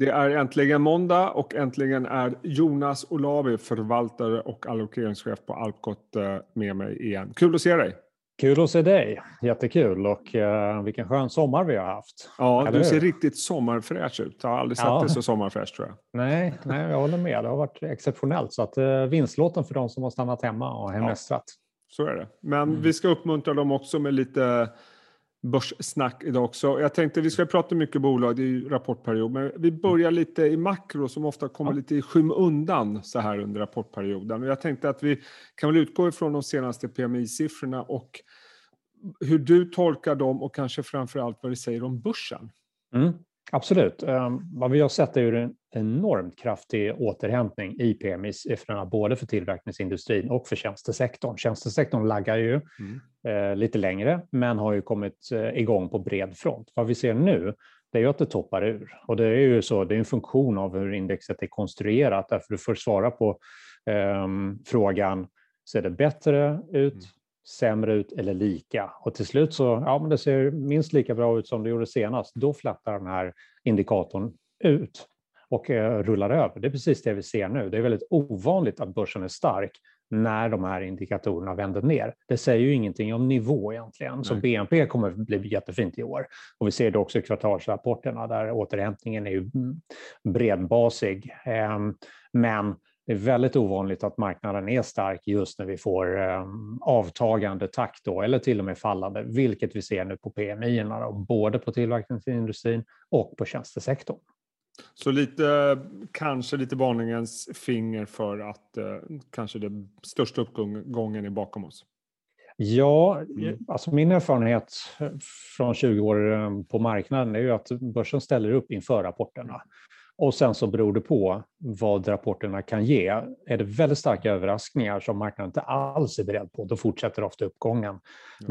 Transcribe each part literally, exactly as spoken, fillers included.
Det är äntligen måndag och äntligen är Jonas Olavi, förvaltare och allokeringschef på Alcote, med mig igen. Kul att se dig! Kul att se dig, jättekul, och uh, vilken skön sommar vi har haft. Ja, eller du ser hur? Riktigt sommarfräsch ut. Jag har aldrig sett ja. det så sommarfräsch, tror jag. Nej, nej, jag håller med. Det har varit exceptionellt. Så att uh, vinstlåten för de som har stannat hemma och hemestrat. Ja, så är det. Men mm. vi ska uppmuntra dem också med lite börssnack idag också. Jag tänkte vi ska prata mycket bolag, det är ju rapportperiod, men vi börjar lite i makro som ofta kommer lite i skymundan så här under rapportperioden. Och jag tänkte att vi kan väl utgå ifrån de senaste P M I-siffrorna och hur du tolkar dem och kanske framförallt vad det säger om börsen. Mm, absolut. Vad vi har sett är ju en enormt kraftig återhämtning i P M I-siffrorna både för tillverkningsindustrin och för tjänstesektorn. Tjänstesektorn laggar ju mm. eh, lite längre men har ju kommit eh, igång på bred front. Vad vi ser nu det är ju att det toppar ur och det är ju så, det är en funktion av hur indexet är konstruerat därför du får svara på eh, frågan ser det bättre ut, mm. sämre ut eller lika och till slut så ja men det ser minst lika bra ut som det gjorde senast. Då flättar den här indikatorn ut och rullar över. Det är precis det vi ser nu. Det är väldigt ovanligt att börsen är stark när de här indikatorerna vänder ner. Det säger ju ingenting om nivå egentligen. Nej. Så B N P kommer bli jättefint i år. Och vi ser det också i kvartalsrapporterna där återhämtningen är ju bredbasig. Men det är väldigt ovanligt att marknaden är stark just när vi får avtagande takt då, eller till och med fallande, vilket vi ser nu på P M I-erna då, både på tillverkningsindustrin och på tjänstesektorn. Så lite, kanske lite varningens finger för att eh, kanske den största uppgången är bakom oss. Ja, mm. alltså min erfarenhet från tjugo år på marknaden är ju att börsen ställer upp inför rapporterna. Och sen så beror det på vad rapporterna kan ge. Är det väldigt starka överraskningar som marknaden inte alls är beredd på, då fortsätter ofta uppgången. Mm.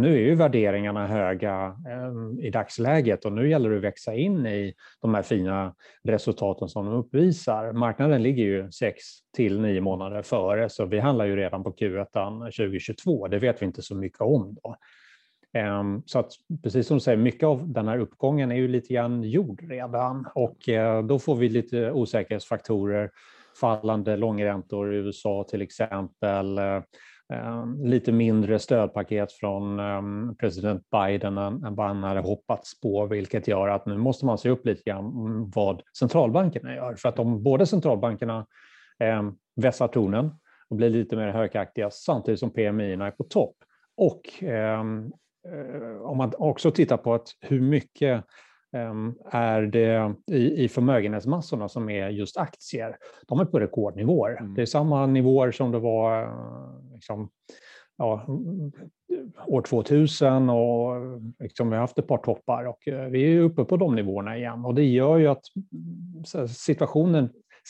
Nu är ju värderingarna höga eh, i dagsläget och nu gäller det att växa in i de här fina resultaten som de uppvisar. Marknaden ligger ju sex till nio månader före, så vi handlar ju redan på Q ett tjugo tjugotvå. Det vet vi inte så mycket om då. Så att, precis som du säger, mycket av den här uppgången är ju lite grann gjord redan och då får vi lite osäkerhetsfaktorer, fallande långräntor i U S A till exempel, lite mindre stödpaket från president Biden än vad han hade hoppats på, vilket gör att nu måste man se upp lite grann vad centralbankerna gör, för att om både centralbankerna vässar tonen och blir lite mer högaktiga samtidigt som P M I-erna är på topp och om man också tittar på att hur mycket är det i förmögenhetsmassorna som är just aktier. De är på rekordnivåer. Mm. Det är samma nivåer som det var liksom, ja, år tvåtusen och liksom, vi har haft ett par toppar och vi är uppe på de nivåerna igen. Och det gör ju att situationen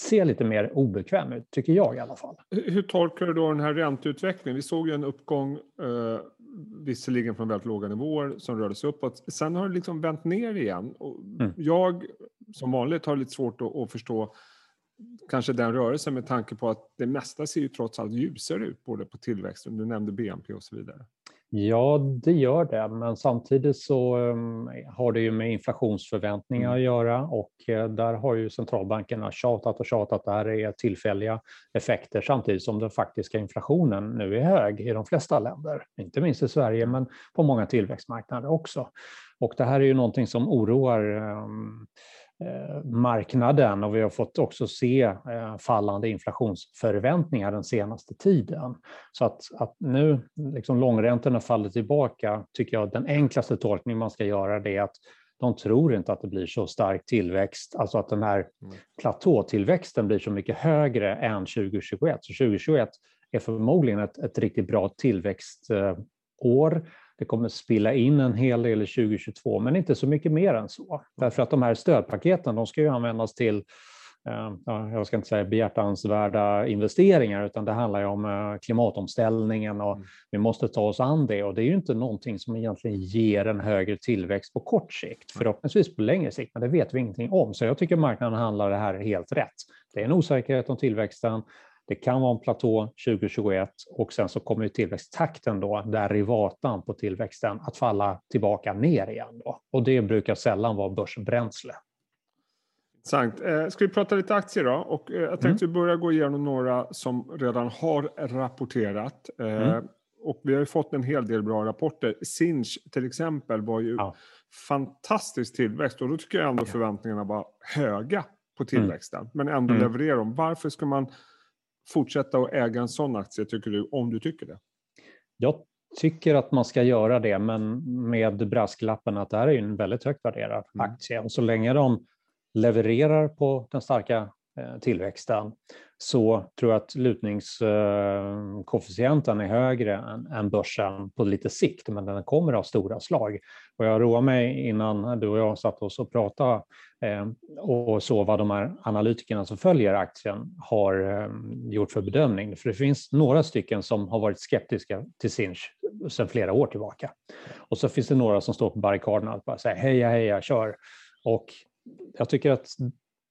ser lite mer obekväm ut, tycker jag i alla fall. Hur tolkar du då den här ränteutvecklingen? Vi såg ju en uppgång eh, visserligen från väldigt låga nivåer som rörde sig uppåt. Sen har det liksom vänt ner igen. Och mm. jag som vanligt har lite svårt att, att förstå kanske den rörelsen med tanke på att det mesta ser ju trots allt ljusare ut både på tillväxten. Du nämnde B N P och så vidare. Ja, det gör det. Men samtidigt så har det ju med inflationsförväntningar mm. att göra och där har ju centralbankerna tjatat och tjatat att det här är tillfälliga effekter samtidigt som den faktiska inflationen nu är hög i de flesta länder. Inte minst i Sverige men på många tillväxtmarknader också. Och det här är ju någonting som oroar um, marknaden och vi har fått också se fallande inflationsförväntningar den senaste tiden. Så att, att nu liksom långräntorna faller tillbaka tycker jag att den enklaste tolkning man ska göra det är att de tror inte att det blir så stark tillväxt, alltså att den här platåtillväxten blir så mycket högre än tjugo tjugoett. Så tjugo tjugoett är förmodligen ett, ett riktigt bra tillväxtår. Det kommer spilla in en hel del i tjugo tjugotvå, men inte så mycket mer än så. Därför att de här stödpaketen, de ska ju användas till, jag ska inte säga behjärtansvärda investeringar, utan det handlar ju om klimatomställningen och vi måste ta oss an det. Och det är ju inte någonting som egentligen ger en högre tillväxt på kort sikt, förhoppningsvis på längre sikt, men det vet vi ingenting om. Så jag tycker marknaden handlar det här helt rätt. Det är en osäkerhet om tillväxten. Det kan vara en platå tjugo tjugoett och sen så kommer ju tillväxttakten då, derivatan på tillväxten, att falla tillbaka ner igen då. Och det brukar sällan vara börsbränsle. Intressant. Eh, ska vi prata lite aktier då? Och, eh, jag tänkte mm. börja gå igenom några som redan har rapporterat. Eh, mm. Och vi har ju fått en hel del bra rapporter. Sinch till exempel var ju ja. fantastisk tillväxt. Och då tycker jag ändå förväntningarna var höga på tillväxten. Mm. Men ändå mm. levererar de. Varför ska man fortsätta att äga en sån aktie, tycker du, om du tycker det? Jag tycker att man ska göra det. Men med brasklappen att det här är en väldigt högt värderad mm. aktie. Och så länge de levererar på den starka tillväxten så tror jag att lutningskoefficienten är högre än börsen på lite sikt, men den kommer av stora slag. Och jag roade mig innan du och jag satt oss och pratade och så vad de här analytikerna som följer aktien har gjort för bedömning. För det finns några stycken som har varit skeptiska till Sinch sedan flera år tillbaka. Och så finns det några som står på barrikaderna och bara säger heja, heja, kör. Och jag tycker att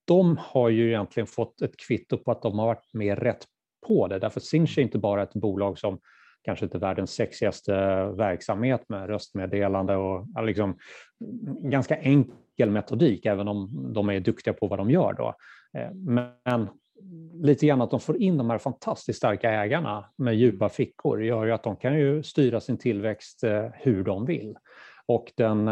de har ju egentligen fått ett kvitto på att de har varit mer rätt på det. Därför Sinch är inte bara ett bolag som kanske inte är världens sexigaste verksamhet med röstmeddelande och liksom ganska enkel metodik, även om de är duktiga på vad de gör då. Men lite grann att de får in de här fantastiskt starka ägarna med djupa fickor gör ju att de kan ju styra sin tillväxt hur de vill. Och den,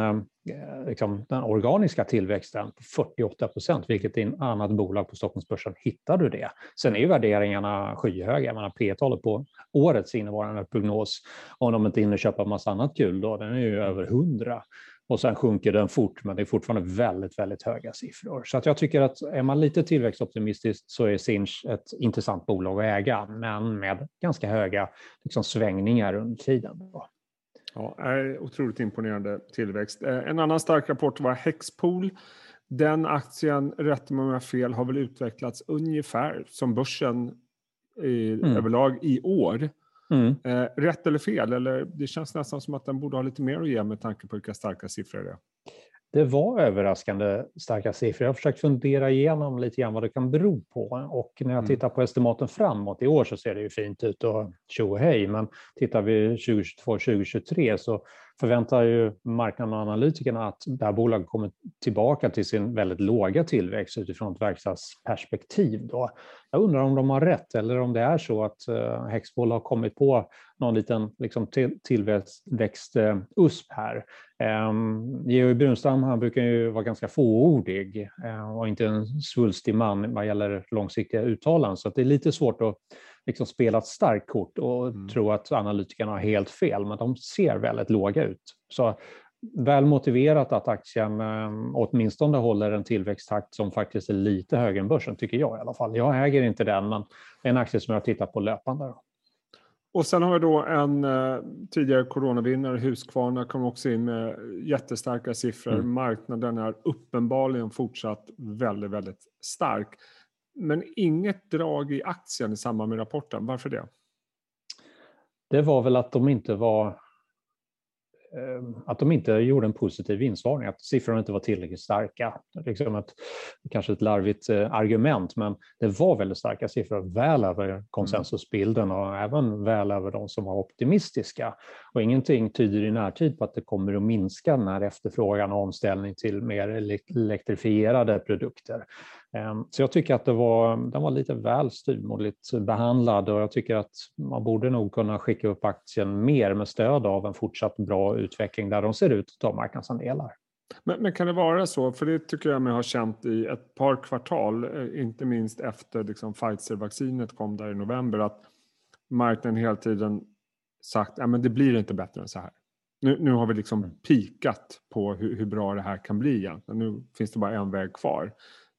liksom, den organiska tillväxten på fyrtioåtta procent, vilket i ett annat bolag på Stockholmsbörsen hittar du det. Sen är ju värderingarna skyhöga. Man har P-talet på årets innevarande prognos, om de inte hinner köpa en massa annat kul då, den är ju över hundra. Och sen sjunker den fort, men det är fortfarande väldigt, väldigt höga siffror. Så att jag tycker att är man lite tillväxtoptimistisk så är Sinch ett intressant bolag att äga, men med ganska höga liksom, svängningar under tiden då. Ja, otroligt imponerande tillväxt. En annan stark rapport var Hexpol. Den aktien, rätt med många fel, har väl utvecklats ungefär som börsen i, mm. överlag i år. Mm. Eh, rätt eller fel? Eller det känns nästan som att den borde ha lite mer att ge med tanke på vilka starka siffror det är. Det var överraskande starka siffror. Jag har försökt fundera igenom lite grann vad det kan bero på. Och när jag tittar på estimaten framåt i år så ser det ju fint ut och tjo hej. Men tittar vi tjugohundratjugotvå tjugohundratjugotre så förväntar ju marknaden och analytikerna att det här bolaget kommer tillbaka till sin väldigt låga tillväxt utifrån ett verkstadsperspektiv då. Jag undrar om de har rätt eller om det är så att Hexpol har kommit på någon liten liksom, tillväxtusp här. Um, Georg Brunstam, han brukar ju vara ganska fåordig uh, och inte en svulstig man vad gäller långsiktiga uttalanden, så att det är lite svårt att liksom spela ett starkt kort och mm. tro att analytikerna har helt fel, men de ser väldigt låga ut. Så väl motiverat att aktien um, åtminstone håller en tillväxttakt som faktiskt är lite högre än börsen, tycker jag i alla fall. Jag äger inte den, men det är en aktie som jag tittar på löpande då. Och sen har vi då en eh, tidigare coronavinnare, Husqvarna, kom också in med jättestarka siffror. Mm. Marknaden är uppenbarligen fortsatt väldigt, väldigt stark. Men inget drag i aktien i samband med rapporten. Varför det? Det var väl att de inte var eh, att de inte gjorde en positiv vinstvarning. Att siffrorna inte var tillräckligt starka. Liksom ett, kanske ett larvigt eh, argument, men det var väldigt starka siffror. Väl över konsensusbilden och även väl över de som var optimistiska. Och ingenting tyder i närtid på att det kommer att minska när efterfrågan och omställning till mer elektrifierade produkter. Så jag tycker att det var, den var lite väl styrmodligt behandlad, och jag tycker att man borde nog kunna skicka upp aktien mer med stöd av en fortsatt bra utveckling där de ser ut att ta marknadsandelar. Men, men kan det vara så? För det tycker jag mig har känt i ett par kvartal, inte minst efter liksom Pfizer-vaccinet kom där i november, att marknaden hela tiden sagt att det blir inte bättre än så här. Nu, nu har vi liksom pikat på hur, hur bra det här kan bli egentligen. Nu finns det bara en väg kvar.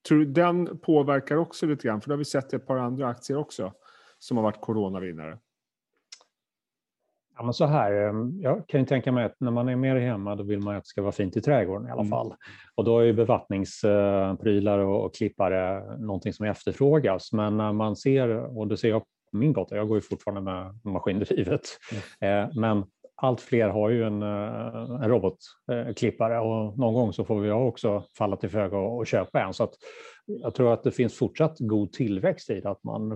Tror du den påverkar också lite grann? För det har vi sett ett par andra aktier också som har varit coronavinnare. Ja, men så här, jag kan ju tänka mig att när man är mer hemma då vill man att det ska vara fint i trädgården i alla fall. Mm. Och då är ju bevattningsprylar och klippare någonting som efterfrågas. Men när man ser, och det ser jag på min gata, jag går ju fortfarande med maskindrivet. Mm. Men allt fler har ju en, en robotklippare, och någon gång så får vi också falla till föga och, och köpa en. Så att jag tror att det finns fortsatt god tillväxt i det, att man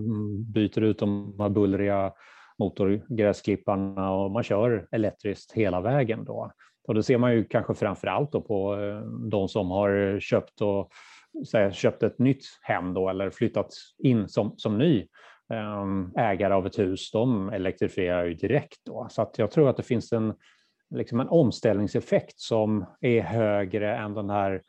byter ut de här bullriga motorgräsklipparna och man kör elektriskt hela vägen då. Och det ser man ju kanske framförallt då på de som har köpt och säga, köpt ett nytt hem då, eller flyttat in som, som ny ägare av ett hus, de elektrifierar ju direkt då. Så att jag tror att det finns en, liksom en omställningseffekt som är högre än den här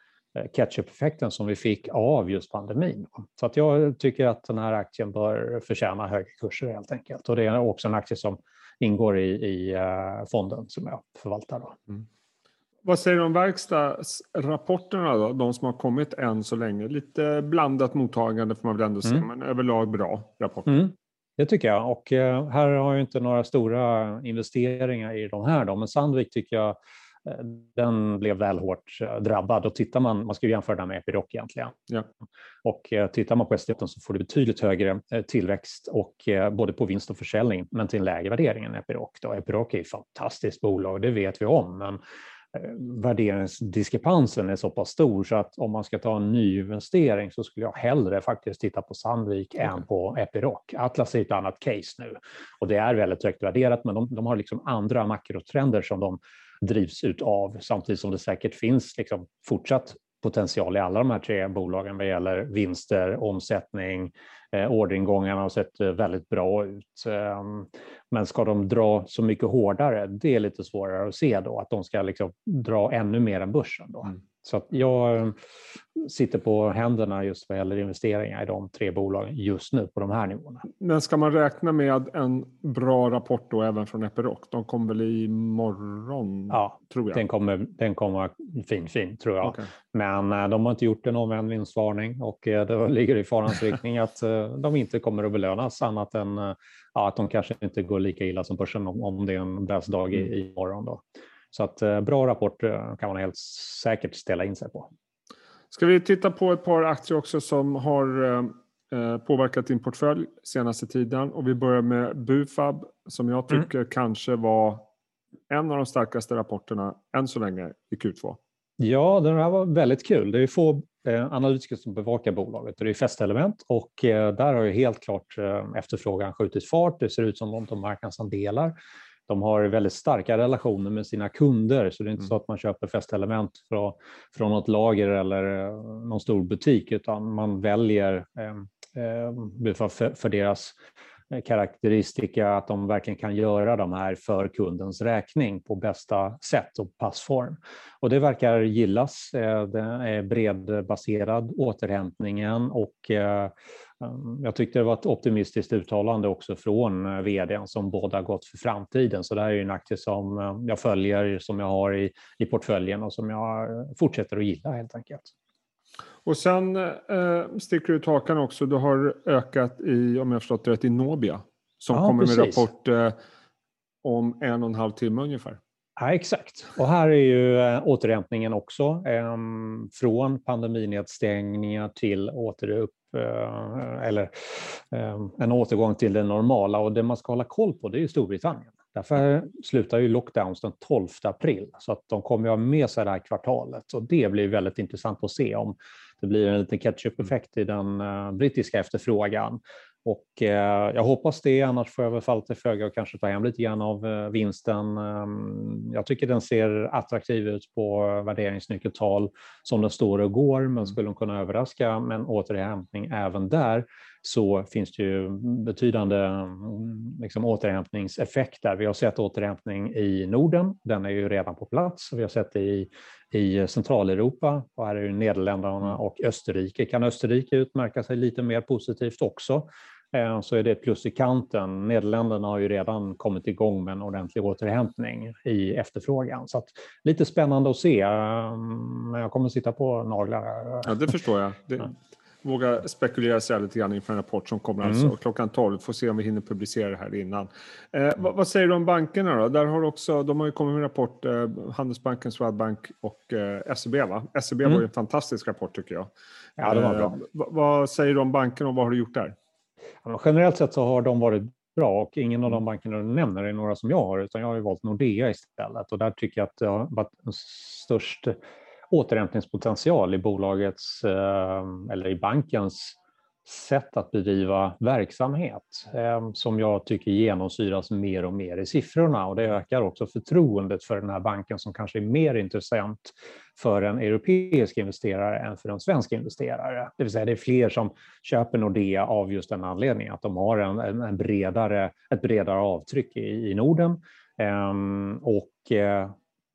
catch-up-effekten som vi fick av just pandemin. Så att jag tycker att den här aktien bör förtjäna högre kurser helt enkelt. Och det är också en aktie som ingår i, i fonden som jag förvaltar då. Mm. Vad säger du om verkstadsrapporterna då? De som har kommit än så länge. Lite blandat mottagande får man väl ändå se, mm. men överlag bra rapporter. Mm. Det tycker jag. Och här har ju inte några stora investeringar i de här då. Men Sandvik tycker jag, den blev väl hårt drabbad. Och tittar man, man ska ju jämföra den med Epiroc egentligen. Ja. Och tittar man på S E B så får du betydligt högre tillväxt och både på vinst och försäljning. Men till en lägre värdering än Epiroc då. Epiroc är ju ett fantastiskt bolag, det vet vi om. Men värderingsdiskrepansen är så pass stor så att om man ska ta en ny investering så skulle jag hellre faktiskt titta på Sandvik mm. än på Epiroc. Atlas är ett annat case nu och det är väldigt högt värderat, men de, de har liksom andra makrotrender som de drivs ut av, samtidigt som det säkert finns liksom fortsatt potential i alla de här tre bolagen vad gäller vinster, omsättning, eh, orderingångarna har sett väldigt bra ut. Eh, men ska de dra så mycket hårdare, det är lite svårare att se då, att de ska liksom dra ännu mer än börsen då. Mm. Så att jag sitter på händerna just vad gäller investeringar i de tre bolagen just nu på de här nivåerna. Men ska man räkna med en bra rapport då även från Epiroc? De kommer väl imorgon, ja, tror jag? Den kommer, den kommer fin, fin tror jag. Okay. Men de har inte gjort en omvänd vinstvarning och det ligger i farans riktning att de inte kommer att belönas annat än ja, att de kanske inte går lika illa som börsen om, om det är en bränsdag mm. i morgon då. Så att eh, bra rapport kan man helt säkert ställa in sig på. Ska vi titta på ett par aktier också som har eh, påverkat din portfölj senaste tiden. Och vi börjar med Bufab som jag tycker mm. kanske var en av de starkaste rapporterna än så länge i Q två. Ja, den här var väldigt kul. Det är ju få eh, analytiker som bevakar bolaget och det är fästelement och eh, där har ju helt klart eh, efterfrågan skjutit fart. Det ser ut som om de marknadsandelar. De har väldigt starka relationer med sina kunder så det är inte så att man köper fästelement från, från något lager eller någon stor butik utan man väljer eh, för, för deras karaktäristika att de verkligen kan göra de här för kundens räkning på bästa sätt och passform. Och det verkar gillas. Det är bredbaserad återhämtningen och eh, jag tyckte det var ett optimistiskt uttalande också från vdn som båda gått för framtiden. Så det här är ju en aktie som jag följer, som jag har i, i portföljen och som jag fortsätter att gilla helt enkelt. Och sen eh, sticker du ut hakan också. Du har ökat i, om jag har förstått rätt, i Nobia som ja, kommer precis. Med rapport eh, om en och en halv timme ungefär. Ja, exakt. Och här är ju eh, återhämtningen också. Eh, från pandeminedstängningar till återupp. Eller en återgång till det normala och det man ska hålla koll på det är ju Storbritannien. Därför slutar ju lockdowns den tolfte april så att de kommer ju ha med sig det här kvartalet och det blir väldigt intressant att se om det blir en liten catch-up-effekt i den brittiska efterfrågan. Och jag hoppas det, annars får jag väl falla till föga och kanske ta hem lite grann av vinsten. Jag tycker den ser attraktiv ut på värderingsnyckeltal som den står och går, men skulle de kunna överraska med en återhämtning även där så finns det ju betydande liksom, återhämtningseffekter. Vi har sett återhämtning i Norden, den är ju redan på plats. Vi har sett det i, i Centraleuropa, och här är ju Nederländerna och Österrike. Kan Österrike utmärka sig lite mer positivt också? Så är det plus i kanten. Nederländerna har ju redan kommit igång med en ordentlig återhämtning i efterfrågan. Så att, lite spännande att se. Jag kommer att sitta på naglar. Ja, det förstår jag. Det, våga spekulera sig lite grann inför en rapport som kommer mm. alltså klockan tolv. Får se om vi hinner publicera det här innan. Eh, vad, vad säger du om bankerna då? Där har också, de har ju kommit med en rapport. Eh, Handelsbanken, Swedbank och eh, S E B va? S E B mm. var ju en fantastisk rapport tycker jag. Ja, det var bra. Eh, vad, vad säger du om banken och vad har du gjort där? Generellt sett så har de varit bra och ingen av de bankerna du nämner är några som jag har utan jag har ju valt Nordea istället och där tycker jag att det har varit störst återhämtningspotential i bolagets eller i bankens sätt att bedriva verksamhet eh, som jag tycker genomsyras mer och mer i siffrorna, och det ökar också förtroendet för den här banken som kanske är mer intressant för en europeisk investerare än för en svensk investerare. Det vill säga det är fler som köper Nordea av just den anledningen att de har en, en, en bredare, ett bredare avtryck i, i Norden eh, och eh,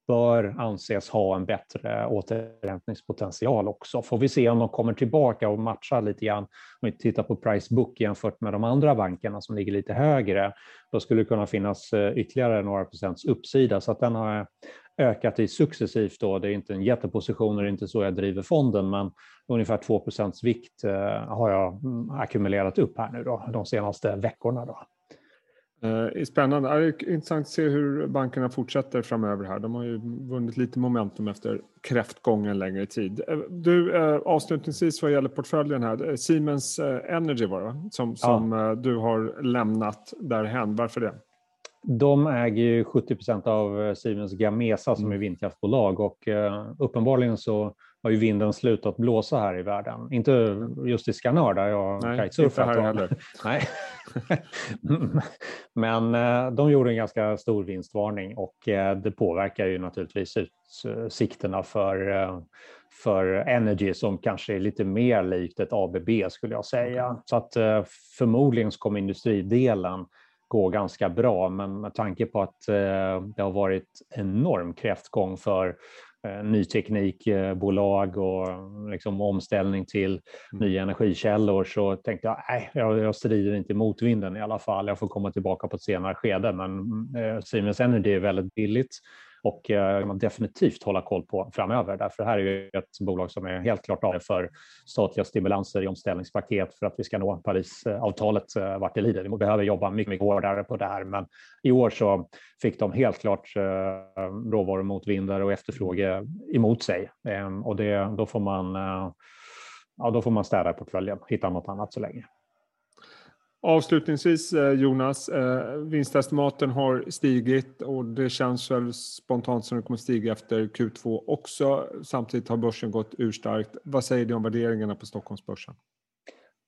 bör anses ha en bättre återhämtningspotential också. Får vi se om de kommer tillbaka och matchar lite grann. Om vi tittar på price book jämfört med de andra bankerna som ligger lite högre, då skulle det kunna finnas ytterligare några procents uppsida. Så att den har ökat i successivt då. Det är inte en jätteposition och det är inte så jag driver fonden, men ungefär två procents vikt har jag ackumulerat upp här nu då, de senaste veckorna då. Spännande. Det är intressant att se hur bankerna fortsätter framöver här. De har ju vunnit lite momentum efter kräftgången längre tid. Du, avslutningsvis vad gäller portföljen här. Siemens Energy var det, som, som ja. du har lämnat därhen. Varför det? De äger ju sjuttio procent av Siemens Gamesa som är vindkraftbolag, och uppenbarligen så har ju vinden slutat blåsa här i världen. Inte just i Skanör där jag kitesurfat. Nej, Nej. Men de gjorde en ganska stor vinstvarning, och det påverkar ju naturligtvis utsikterna för, för Energy som kanske är lite mer likt ett A B B skulle jag säga. Så att förmodligen kommer industridelen gå ganska bra, men med tanke på att det har varit enorm kräftgång för ny teknikbolag och liksom omställning till nya energikällor, så tänkte jag nej, jag strider inte mot vinden i alla fall. Jag får komma tillbaka på ett senare skede, men Siemens Energy är väldigt billigt och man definitivt hålla koll på framöver. Därför här är ju ett bolag som är helt klart av för statliga stimulanser i omställningspaket för att vi ska nå Parisavtalet vart det lider. Vi behöver jobba mycket, mycket hårdare på det här, men i år så fick de helt klart råvarumotvindar och efterfråge emot sig. Och det, då, får man, ja, då får man städa portföljen, hitta något annat så länge. Avslutningsvis Jonas, vinstestimaten har stigit och det känns väl spontant som det kommer stiga efter Q två också. Samtidigt har börsen gått urstarkt. Vad säger du om värderingarna på Stockholmsbörsen?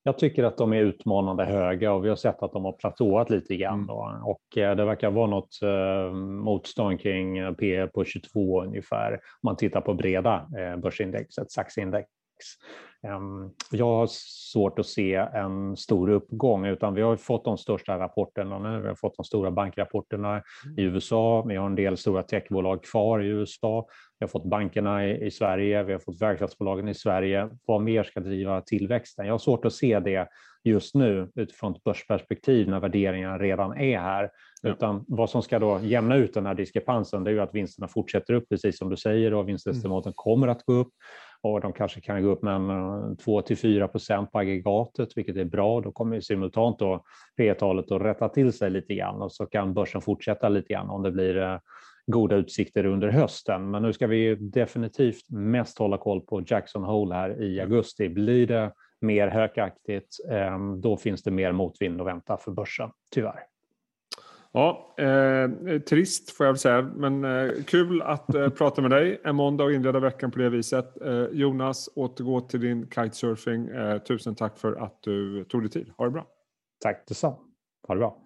Jag tycker att de är utmanande höga och vi har sett att de har platåat lite grann då. Och det verkar vara något motstånd kring P E på tjugotvå ungefär om man tittar på breda börsindexet, S A X-index. Jag har svårt att se en stor uppgång, utan vi har fått de största rapporterna nu, vi har fått de stora bankrapporterna i U S A, vi har en del stora techbolag kvar i U S A, vi har fått bankerna i Sverige, vi har fått verkstadsbolagen i Sverige. Vad mer ska driva tillväxten? Jag har svårt att se det just nu utifrån ett börsperspektiv när värderingarna redan är här. Ja. Utan vad som ska då jämna ut den här diskrepansen, det är ju att vinsterna fortsätter upp, precis som du säger, och vinstestimaten mm. kommer att gå upp. Och de kanske kan gå upp med två till fyra procent på aggregatet, vilket är bra. Då kommer ju simultant då P E-talet att rätta till sig lite grann, och så kan börsen fortsätta lite grann om det blir goda utsikter under hösten. Men nu ska vi definitivt mest hålla koll på Jackson Hole här i augusti. Blir det mer hökaktigt, då finns det mer motvind att vänta för börsen, tyvärr. Ja, eh, trist får jag väl säga, men eh, kul att eh, prata med dig en måndag och inleda veckan på det viset. Eh, Jonas, återgå till din kitesurfing. Eh, tusen tack för att du tog dig tid. Ha det bra. Tack detsamma. Ha det bra.